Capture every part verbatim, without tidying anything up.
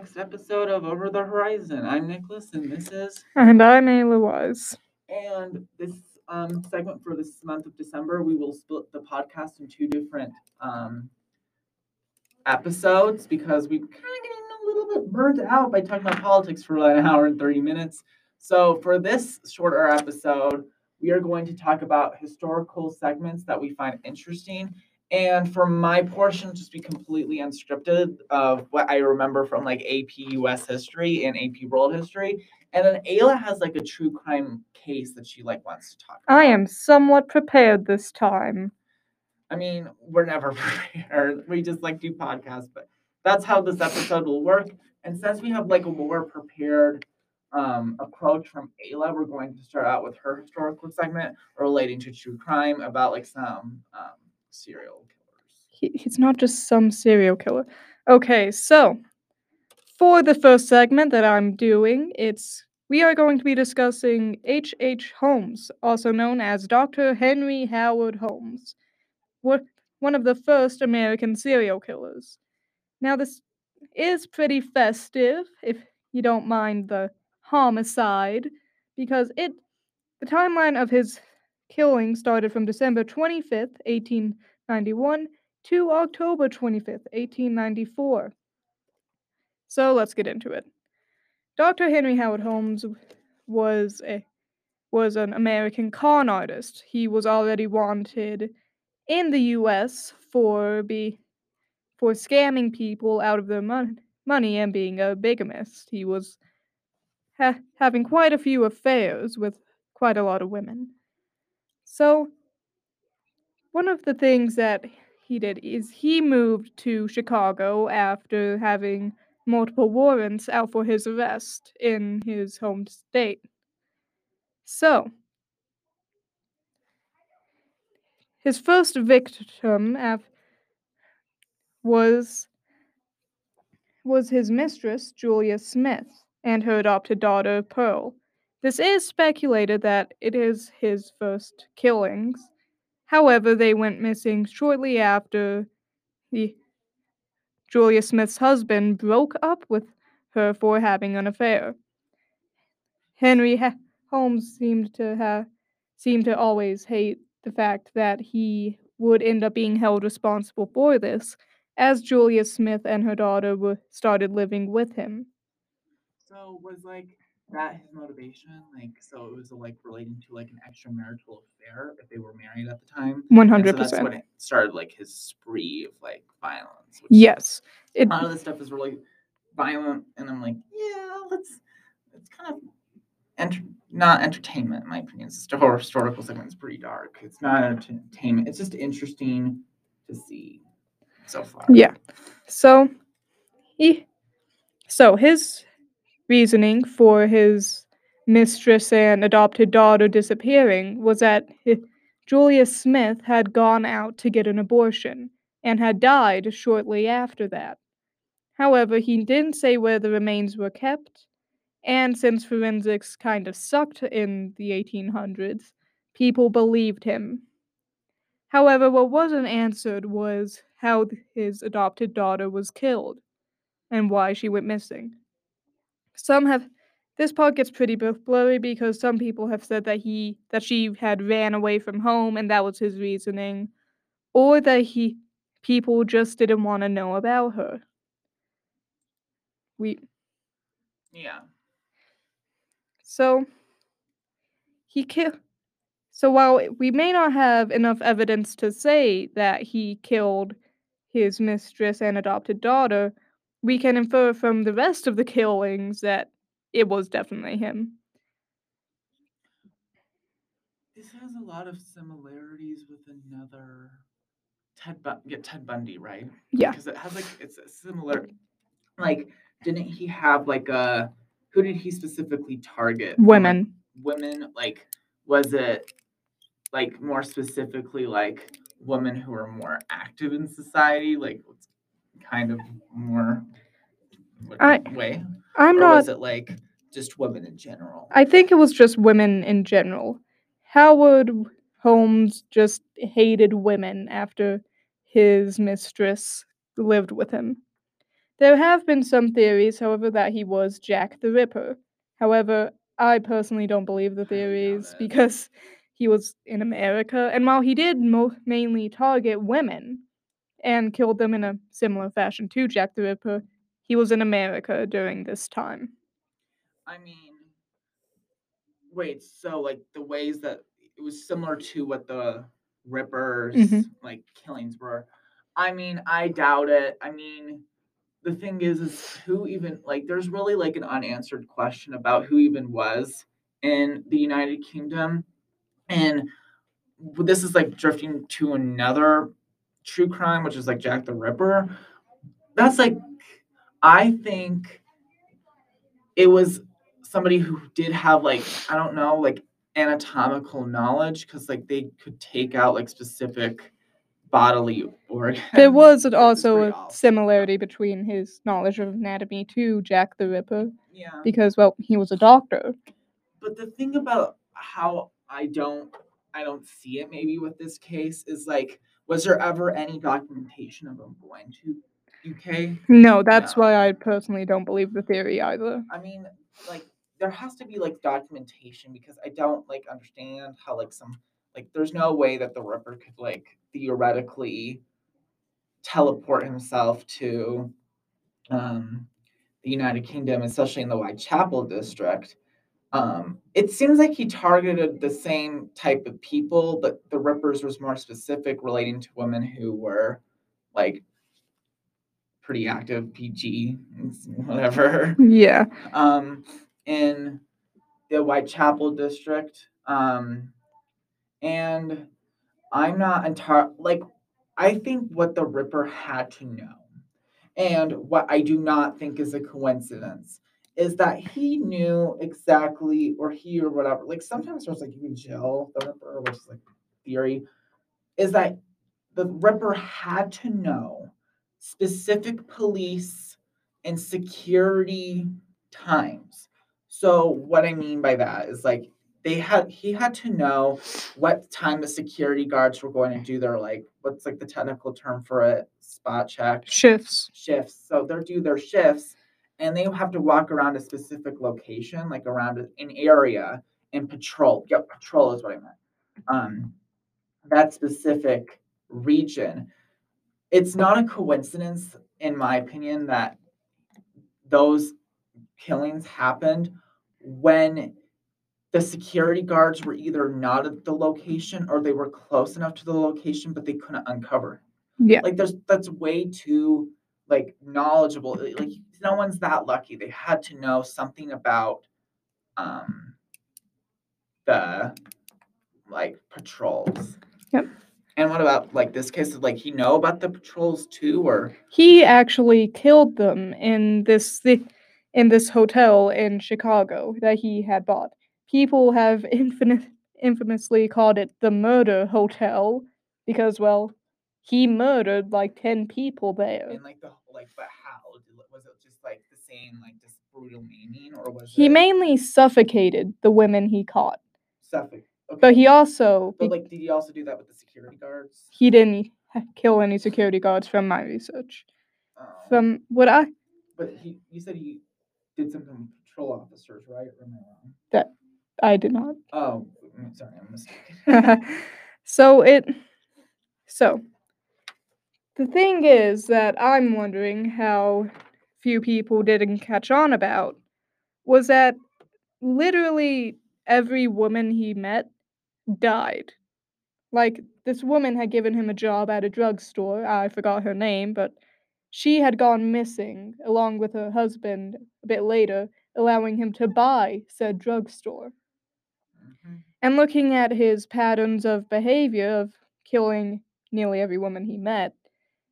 next episode of Over the Horizon. I'm Nicholas, and this is... And I'm Ayla Wise. And this um, segment for this month of December, we will split the podcast in two different um, episodes because we're kind of getting a little bit burnt out by talking about politics for like an hour and thirty minutes. So for this shorter episode, we are going to talk about historical segments that we find interesting. And for my portion, just be completely unscripted of what I remember from like A P U S history and A P world history. And then Ayla has like a true crime case that she like wants to talk about. I am somewhat prepared this time. I mean, we're never prepared. We just like do podcasts, but that's how this episode will work. And since we have like a more prepared um, approach from Ayla, we're going to start out with her historical segment relating to true crime about like some... Um, serial killers. He, he's not just some serial killer. Okay, so for the first segment that I'm doing, it's we are going to be discussing H H Holmes, also known as Doctor Henry Howard Holmes, one of the first American serial killers. Now, this is pretty festive, if you don't mind the homicide, because it the timeline of his killing started from December twenty-fifth, eighteen ninety-one, to October twenty-fifth, eighteen ninety-four. So let's get into it. Doctor Henry Howard Holmes was a was an American con artist. He was already wanted in the U S for be for scamming people out of their mon- money and being a bigamist. He was ha- having quite a few affairs with quite a lot of women. So, one of the things that he did is he moved to Chicago after having multiple warrants out for his arrest in his home state. So, his first victim was, was his mistress, Julia Smith, and her adopted daughter, Pearl. This is speculated that it is his first killings. However, they went missing shortly after the Julia Smith's husband broke up with her for having an affair. Henry ha- Holmes seemed to have seemed to always hate the fact that he would end up being held responsible for this, as Julia Smith and her daughter were, started living with him. So was like. That his motivation, like, so it was like relating to like an extramarital affair if they were married at the time. One hundred percent. That's when it started, like his spree of like violence. Yes, it, a lot of this stuff is really violent, and I'm like, yeah, let's. It's kind of enter, not entertainment in my opinion. It's just a horror historical segment. It's pretty dark. It's not entertainment. It's just interesting to see so far. Yeah. So he. So his. Reasoning for his mistress and adopted daughter disappearing was that Julia Smith had gone out to get an abortion and had died shortly after that. However, he didn't say where the remains were kept, and since forensics kind of sucked in the eighteen hundreds, people believed him. However, what wasn't answered was how his adopted daughter was killed and why she went missing. Some have, this part gets pretty blurry because some people have said that he, that she had ran away from home and that was his reasoning, or that he, people just didn't want to know about her. We. Yeah. So, he killed, so while we may not have enough evidence to say that he killed his mistress and adopted daughter, we can infer from the rest of the killings that it was definitely him. This has a lot of similarities with another Ted Bun- yeah, Ted Bundy, right? Yeah. Because it has like it's a similar. Like, didn't he have like a? Who did he specifically target? Women. Like, women. Like, was it like more specifically like women who are more active in society? Like. Kind of more what, I, way? I'm or not. Was it like just women in general? I think it was just women in general. Howard Holmes just hated women after his mistress lived with him. There have been some theories, however, that he was Jack the Ripper. However, I personally don't believe the theories because he was in America, and while he did mo- mainly target women and killed them in a similar fashion to Jack the Ripper, he was in America during this time. I mean, wait, so, like, the ways that it was similar to what the Ripper's, mm-hmm. like, killings were. I mean, I doubt it. I mean, the thing is, is who even, like, there's really, like, an unanswered question about who even was in the United Kingdom. And this is, like, drifting to another true crime, which is, like, Jack the Ripper. That's, like, I think it was somebody who did have, like, I don't know, like, anatomical knowledge, because, like, they could take out, like, specific bodily organs. There was also a awful similarity between his knowledge of anatomy to Jack the Ripper. Yeah. Because, well, he was a doctor. But the thing about how I don't, I don't see it maybe with this case is, like, was there ever any documentation of him going to U K? No, that's no. why I personally don't believe the theory either. I mean, like, there has to be, like, documentation, because I don't, like, understand how, like, some, like, there's no way that the Ripper could, like, theoretically teleport himself to um, the United Kingdom, especially in the Whitechapel district. Um, it seems like he targeted the same type of people, but the Ripper's was more specific, relating to women who were, like, pretty active, P G, whatever. Yeah. Um, in the Whitechapel district. Um, and I'm not entirely, like, I think what the Ripper had to know, and what I do not think is a coincidence, is that he knew exactly, or he or whatever, like, sometimes there's, like, you can jail the Ripper, which is, like, theory, is that the Ripper had to know specific police and security times. So what I mean by that is, like, they had, he had to know what time the security guards were going to do their, like, what's, like, the technical term for it, spot check? Shifts. Shifts. So they'll do their shifts, and they have to walk around a specific location, like around an area, and patrol. Yep, patrol is what I meant. Um, that specific region. It's not a coincidence, in my opinion, that those killings happened when the security guards were either not at the location, or they were close enough to the location, but they couldn't uncover. Yeah. Like, there's, that's way too, like, knowledgeable. Like, no one's that lucky. They had to know something about um, the, like, patrols. Yep. And what about, like, this case? Did, like, he know about the patrols too, or? He actually killed them in this th- in this hotel in Chicago that he had bought. People have infin- infamously called it the murder hotel because, well, he murdered, like, ten people there. And, like, the, like, but how? Was it just, like, the same, like, just brutal meaning, or was he it? He mainly suffocated the women he caught. Suffocated. Okay. But he also... But, like, did he also do that with the security guards? He didn't kill any security guards from my research. Um, from what I... But he, you said he did something with patrol officers, right? Or am I wrong? That I did not. Oh, sorry, I'm mistaken. so it... So, the thing is that I'm wondering how few people didn't catch on about was that literally every woman he met died. Like, this woman had given him a job at a drugstore. I forgot her name, but she had gone missing along with her husband a bit later, allowing him to buy said drugstore. Mm-hmm. And looking at his patterns of behavior of killing nearly every woman he met,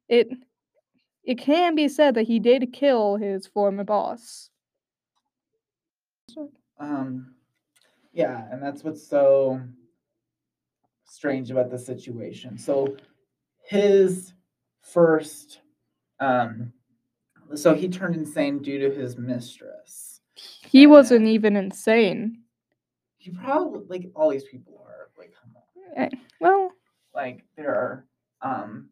it it can be said that he did kill his former boss. Um, yeah, and that's what's so strange about the situation. So his first, um, so he turned insane due to his mistress. He and wasn't even insane. He probably, like, all these people are, like, come on. Well. Like, there are, um,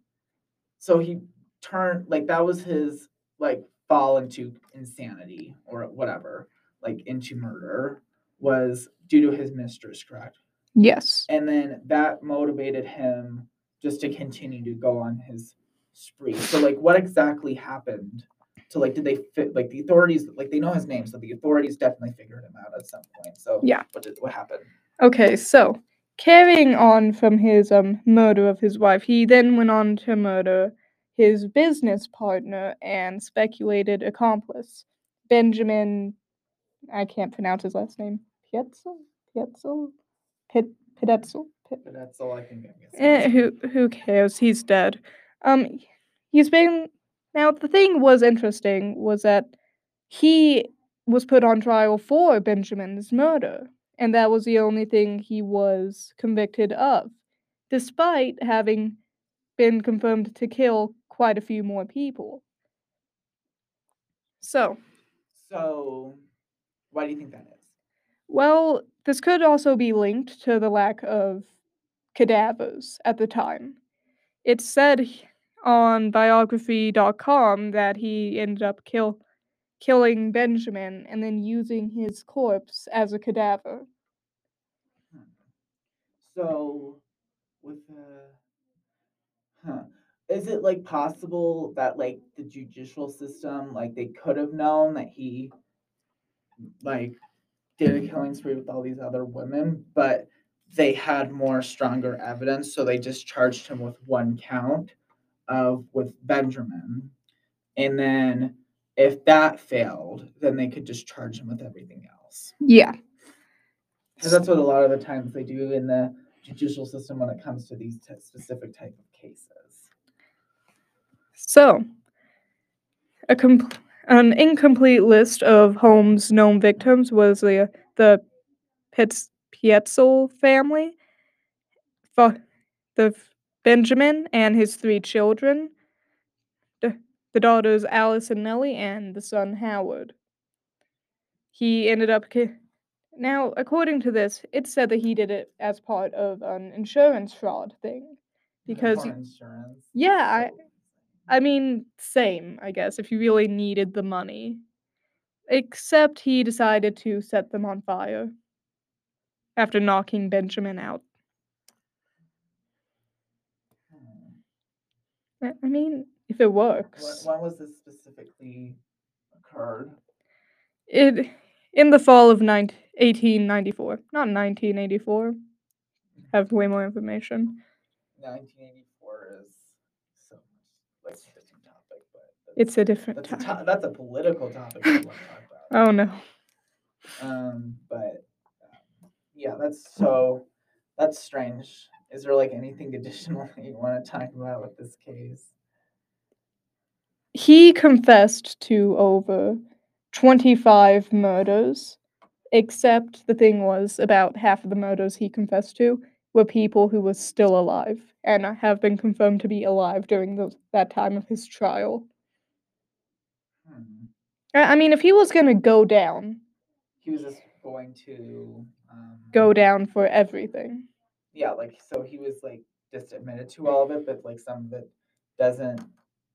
so he turned, like, that was his, like, fall into insanity or whatever, like into murder, was due to his mistress, correct? Yes. And then that motivated him just to continue to go on his spree. So, like, what exactly happened? So, like, did they fit, like, the authorities, like, they know his name, so the authorities definitely figured him out at some point. So, yeah. What did, what happened? Okay, so, carrying on from his um murder of his wife, he then went on to murder his business partner and speculated accomplice, Benjamin, I can't pronounce his last name, Pietzel? Pietzel? Pit, Pietzel? Pietzel, I can guess. Eh, who, who cares? He's dead. Um, he's been... Now, the thing was interesting was that he was put on trial for Benjamin's murder, and that was the only thing he was convicted of, despite having been confirmed to kill quite a few more people. So. So, why do you think that is? Well, this could also be linked to the lack of cadavers at the time. It said on biography dot com that he ended up kill, killing Benjamin and then using his corpse as a cadaver. Hmm. So, with uh, huh, is it like possible that like the judicial system, like they could have known that he like did a killing spree with all these other women, but they had more stronger evidence, so they just charged him with one count? Of with Benjamin, and then if that failed, then they could just charge him with everything else. Yeah, because that's what a lot of the times they do in the judicial system when it comes to these t- specific type of cases. So, a com- an incomplete list of Holmes' known victims was the the Pietz- Pietzel family. The f- Benjamin and his three children, the, the daughters Alice and Nellie, and the son Howard. He ended up... Ki- now, according to this, it said that he did it as part of an insurance fraud thing. Because... Insurance. Yeah, I, I mean, same, I guess, if you really needed the money. Except he decided to set them on fire after knocking Benjamin out. I mean, if it works. When was this specifically occurred? It in the fall of eighteen ninety-four, not nineteen eighty-four. I have way more information. nineteen eighty-four is so like a different topic, but it's a different topic. To- that's a political topic. I want to talk about. Oh no. Um, but um, yeah, that's so that's strange. Is there, like, anything additional that you want to talk about with this case? He confessed to over twenty-five murders, except the thing was about half of the murders he confessed to were people who were still alive and have been confirmed to be alive during the, that time of his trial. Hmm. I mean, if he was going to go down... He was just going to... Um... Go down for everything. Yeah, like, so he was, like, just admitted to all of it, but, like, some of it doesn't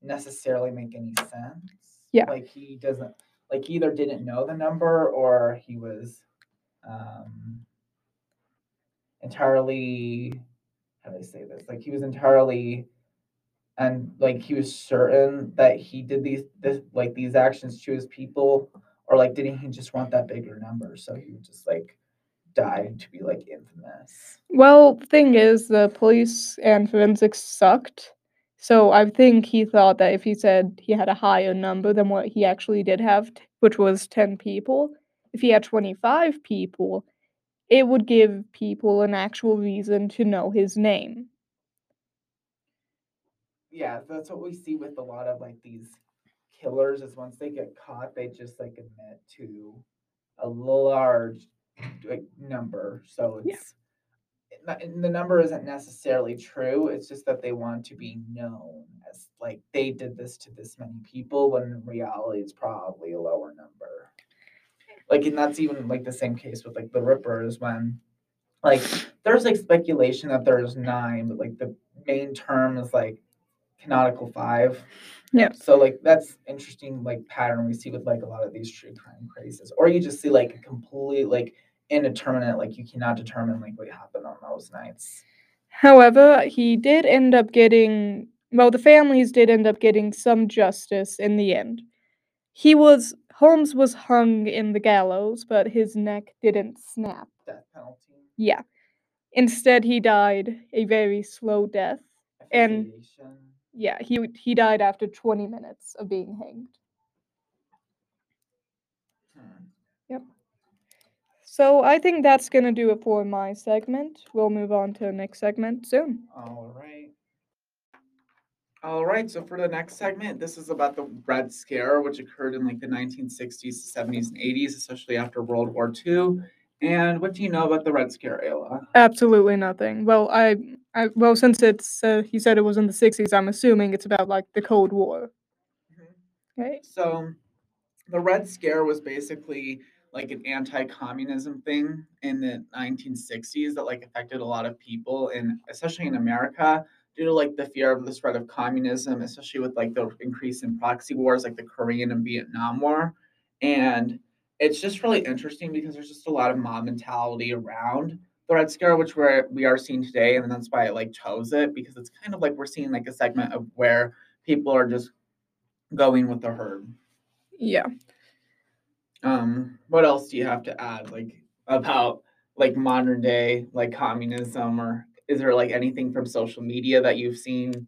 necessarily make any sense. Yeah. Like, he doesn't, like, he either didn't know the number or he was um, entirely, how do I say this? Like, he was entirely, and, like, he was certain that he did these, this, like, these actions to his people, or, like, didn't he just want that bigger number? So he would just, like... died to be, like, infamous. Well, the thing is, the police and forensics sucked, so I think he thought that if he said he had a higher number than what he actually did have, which was ten people, if he had twenty-five people, it would give people an actual reason to know his name. Yeah, that's what we see with a lot of, like, these killers, is once they get caught, they just, like, admit to a large... like number, so it's yeah. it, the number isn't necessarily true. It's just that they want to be known as like they did this to this many people, when in reality it's probably a lower number. Like, and that's even like the same case with like the Ripper, is when like there's like speculation that there's nine, but like the main term is like canonical five. Yeah. So like that's interesting, like pattern we see with like a lot of these true crime cases, or you just see like a complete like indeterminate, like you cannot determine like what happened on those nights. However, he did end up getting, well, the families did end up getting some justice in the end. He was, Holmes was hung in the gallows, but his neck didn't snap. Death penalty. Yeah. Instead, he died a very slow death. And yeah, he he died after twenty minutes of being hanged. Hmm. Yep. So I think that's going to do it for my segment. We'll move on to the next segment soon. All right. All right. So for the next segment, this is about the Red Scare, which occurred in like the nineteen sixties, seventies, and eighties, especially after World War Two. And what do you know about the Red Scare, Ayla? Absolutely nothing. Well, I, I well, since it's uh, he said it was in the sixties, I'm assuming it's about like the Cold War. Mm-hmm. Right. So the Red Scare was basically like an anti-communism thing in the nineteen sixties that like affected a lot of people, and especially in America, due to like the fear of the spread of communism, especially with like the increase in proxy wars like the Korean and Vietnam War. And it's just really interesting because there's just a lot of mob mentality around the Red Scare, which we're, we are seeing today, and that's why I like chose it, because it's kind of like we're seeing like a segment of where people are just going with the herd. Yeah. Um, what else do you have to add, like, about, like, modern day, like, communism, or is there, like, anything from social media that you've seen?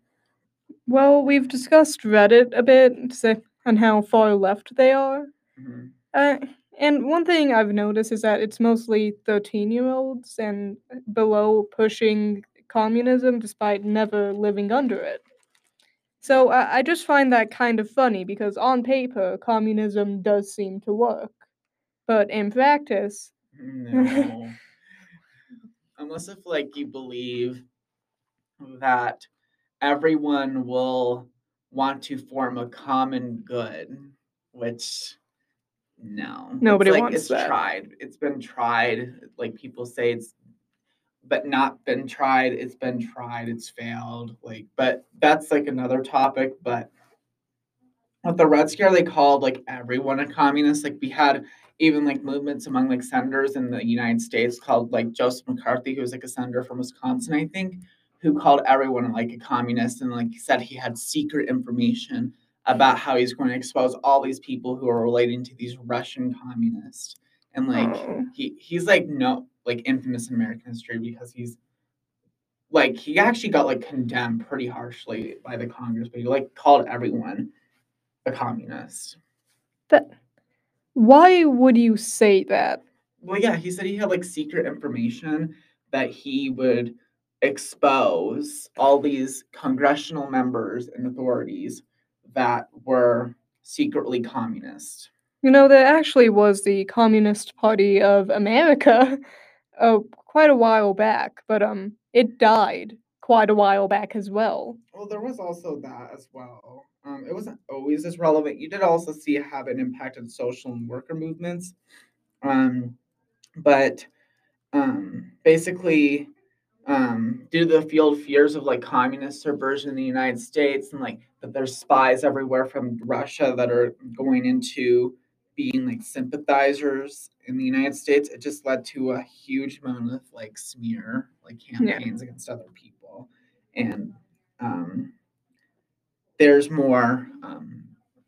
Well, we've discussed Reddit a bit on how far left they are. Mm-hmm. Uh, and one thing I've noticed is that it's mostly thirteen-year-olds and below pushing communism despite never living under it. So uh, I just find that kind of funny because on paper, communism does seem to work. But in practice... No. Unless if, like, you believe that everyone will want to form a common good, which, no. Nobody it's, like, wants it's that. It's tried. It's been tried. Like, people say it's... but not been tried, it's been tried, it's failed, like, but that's, like, another topic, but with the Red Scare, they called, like, everyone a communist, like, we had even, like, movements among, like, senators in the United States called, like, Joseph McCarthy, who was, like, a senator from Wisconsin, I think, who called everyone, like, a communist, and, like, said he had secret information about how he's going to expose all these people who are relating to these Russian communists, and, like, oh. he he's, like, no... like, infamous in American history because he's, like, he actually got, like, condemned pretty harshly by the Congress, but he, like, called everyone a communist. That, why would you say that? Well, yeah, he said he had, like, secret information that he would expose all these congressional members and authorities that were secretly communist. You know, there actually was the Communist Party of America. Oh, quite a while back, but um, it died quite a while back as well. Well, there was also that as well. Um, it wasn't always as relevant. You did also see it have an impact on social and worker movements. Um, but um, basically, um, due to the field fears of like communist subversion in the United States, and like that there's spies everywhere from Russia that are going into being like sympathizers in the United States, it just led to a huge amount of like smear, like campaigns yeah. against other people. And um, there's more um,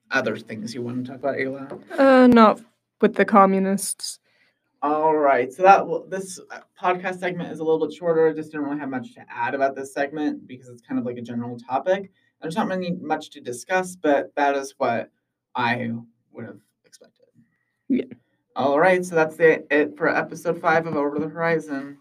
other things you want to talk about, Ayla? Uh, not with the communists. All right. So that will, this podcast segment is a little bit shorter. I just didn't really have much to add about this segment because it's kind of like a general topic. There's not many much to discuss, but that is what I would have. Yeah. All right, so that's it, it for episode five of Over the Horizon.